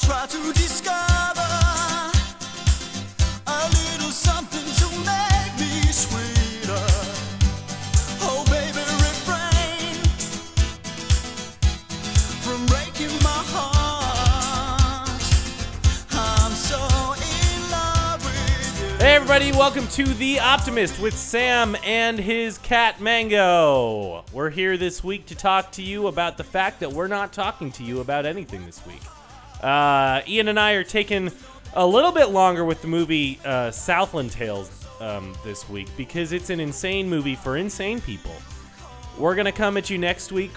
try to discover a little something to make me sweeter. Oh baby, refrain from breaking my heart. I'm so in love with you. Hey everybody, welcome to The Optimist with Sam and his cat Mango. We're here this week to talk to you about the fact that we're not talking to you about anything this week. Ian and I are taking a little bit longer with the movie Southland Tales this week because it's an insane movie for insane people. We're going to come at you next week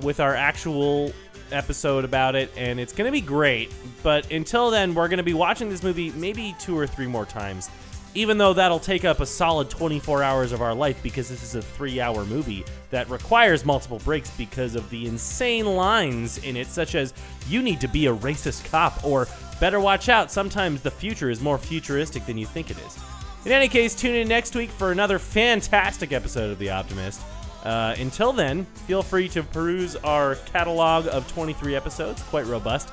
with our actual episode about it, and it's going to be great. But until then, we're going to be watching this movie maybe 2 or 3 more times, even though that'll take up a solid 24 hours of our life because this is a 3-hour movie that requires multiple breaks because of the insane lines in it, such as, "You need to be a racist cop," or "Better watch out, sometimes the future is more futuristic than you think it is." In any case, tune in next week for another fantastic episode of The Optimist. Until then, feel free to peruse our catalog of 23 episodes, quite robust,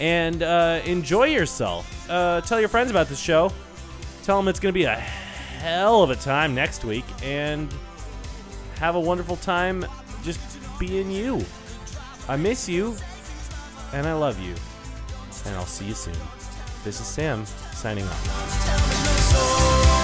and enjoy yourself. Tell your friends about this show. Tell them it's going to be a hell of a time next week, and have a wonderful time just being you. I miss you, and I love you, and I'll see you soon. This is Sam, signing off.